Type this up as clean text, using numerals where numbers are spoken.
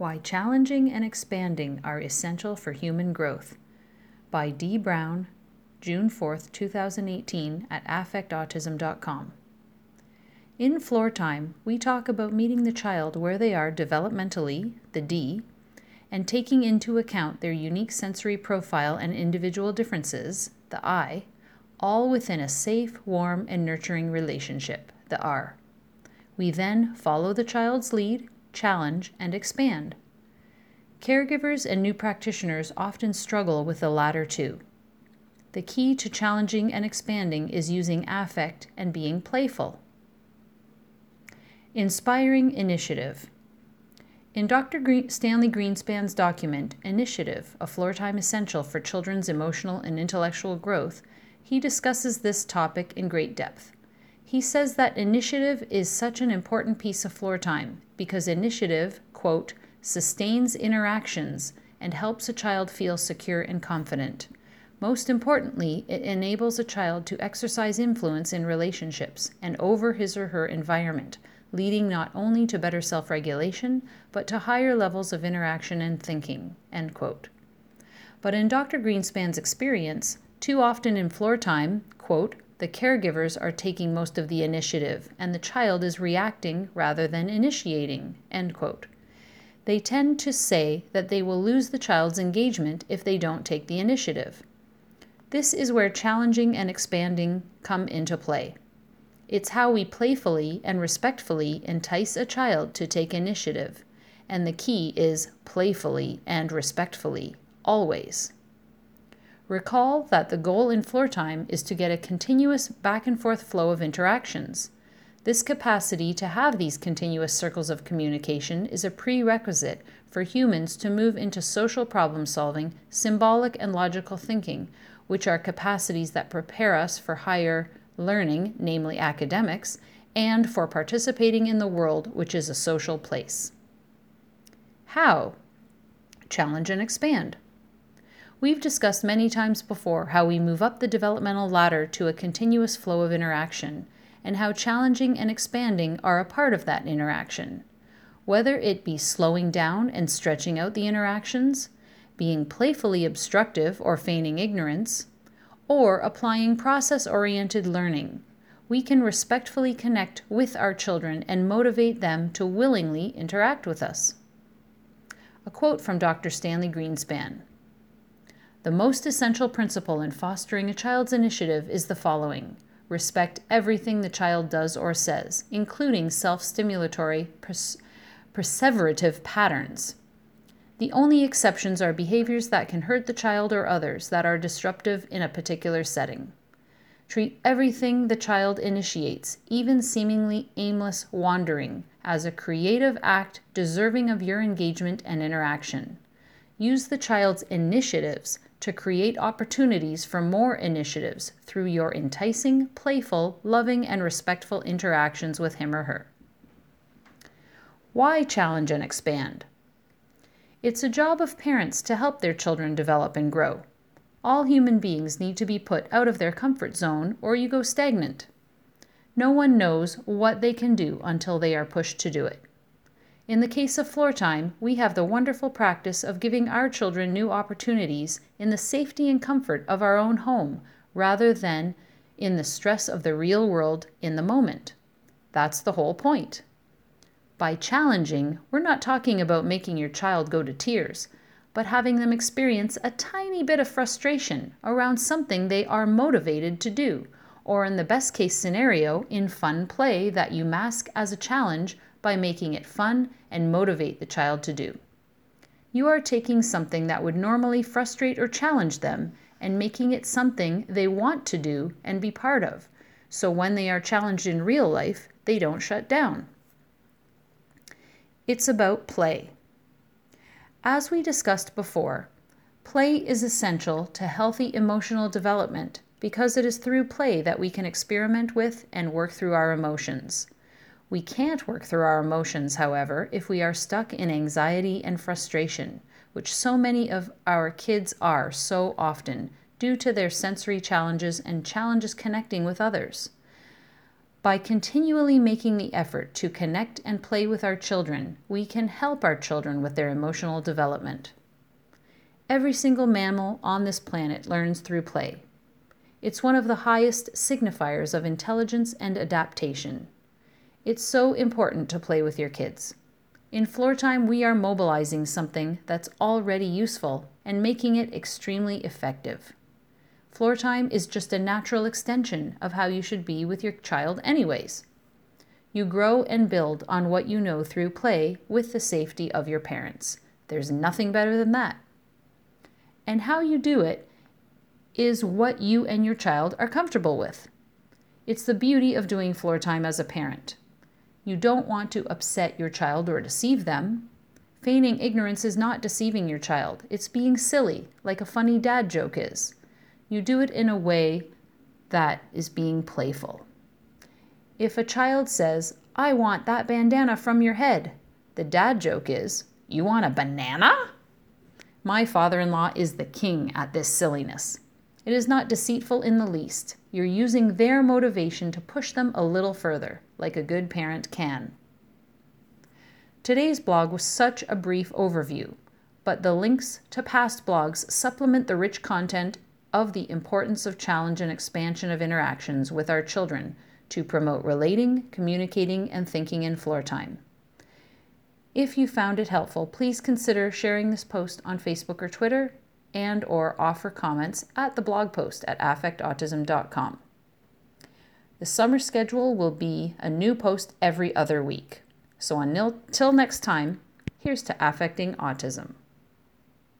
Why Challenging and Expanding Are Essential for Human Growth by D. Brown, June 4, 2018 at affectautism.com. In Floor Time, we talk about meeting the child where they are developmentally, the D, and taking into account their unique sensory profile and individual differences, the I, all within a safe, warm, and nurturing relationship, the R. We then follow the child's lead, challenge, and expand. Caregivers and new practitioners often struggle with the latter two. The key to challenging and expanding is using affect and being playful. Inspiring Initiative. In Dr. Stanley Greenspan's document, Initiative, a Floor Time Essential for Children's Emotional and Intellectual Growth, he discusses this topic in great depth. He says that initiative is such an important piece of floor time because initiative, quote, sustains interactions and helps a child feel secure and confident. Most importantly, it enables a child to exercise influence in relationships and over his or her environment, leading not only to better self-regulation, but to higher levels of interaction and thinking, end quote. But in Dr. Greenspan's experience, too often in floor time, quote, the caregivers are taking most of the initiative and the child is reacting rather than initiating, end quote. They tend to say that they will lose the child's engagement if they don't take the initiative. This is where challenging and expanding come into play. It's how we playfully and respectfully entice a child to take initiative, and the key is playfully and respectfully, always. Recall that the goal in floor time is to get a continuous back and forth flow of interactions. This capacity to have these continuous circles of communication is a prerequisite for humans to move into social problem solving, symbolic and logical thinking, which are capacities that prepare us for higher learning, namely academics, and for participating in the world, which is a social place. How? Challenge and expand. We've discussed many times before how we move up the developmental ladder to a continuous flow of interaction, and how challenging and expanding are a part of that interaction. Whether it be slowing down and stretching out the interactions, being playfully obstructive or feigning ignorance, or applying process-oriented learning, we can respectfully connect with our children and motivate them to willingly interact with us. A quote from Dr. Stanley Greenspan. The most essential principle in fostering a child's initiative is the following. Respect everything the child does or says, including self-stimulatory perseverative patterns. The only exceptions are behaviors that can hurt the child or others that are disruptive in a particular setting. Treat everything the child initiates, even seemingly aimless wandering, as a creative act deserving of your engagement and interaction. Use the child's initiatives to create opportunities for more initiatives through your enticing, playful, loving, and respectful interactions with him or her. Why challenge and expand? It's a job of parents to help their children develop and grow. All human beings need to be put out of their comfort zone or you go stagnant. No one knows what they can do until they are pushed to do it. In the case of floor time, we have the wonderful practice of giving our children new opportunities in the safety and comfort of our own home, rather than in the stress of the real world in the moment. That's the whole point. By challenging, we're not talking about making your child go to tears, but having them experience a tiny bit of frustration around something they are motivated to do, or in the best case scenario, in fun play that you mask as a challenge by making it fun and motivate the child to do. You are taking something that would normally frustrate or challenge them and making it something they want to do and be part of, so when they are challenged in real life, they don't shut down. It's about play. As we discussed before, play is essential to healthy emotional development because it is through play that we can experiment with and work through our emotions. We can't work through our emotions, however, if we are stuck in anxiety and frustration, which so many of our kids are so often due to their sensory challenges and challenges connecting with others. By continually making the effort to connect and play with our children, we can help our children with their emotional development. Every single mammal on this planet learns through play. It's one of the highest signifiers of intelligence and adaptation. It's so important to play with your kids. In floor time, we are mobilizing something that's already useful and making it extremely effective. Floor time is just a natural extension of how you should be with your child anyways. You grow and build on what you know through play with the safety of your parents. There's nothing better than that. And how you do it is what you and your child are comfortable with. It's the beauty of doing floor time as a parent. You don't want to upset your child or deceive them. Feigning ignorance is not deceiving your child. It's being silly, like a funny dad joke is. You do it in a way that is being playful. If a child says, "I want that bandana from your head," the dad joke is, "You want a banana?" My father-in-law is the king at this silliness. It is not deceitful in the least. You're using their motivation to push them a little further, like a good parent can. Today's blog was such a brief overview, but the links to past blogs supplement the rich content of the importance of challenge and expansion of interactions with our children to promote relating, communicating, and thinking in floor time. If you found it helpful, please consider sharing this post on Facebook or Twitter and/or offer comments at the blog post at affectautism.com. The summer schedule will be a new post every other week. So until next time, here's to affecting autism.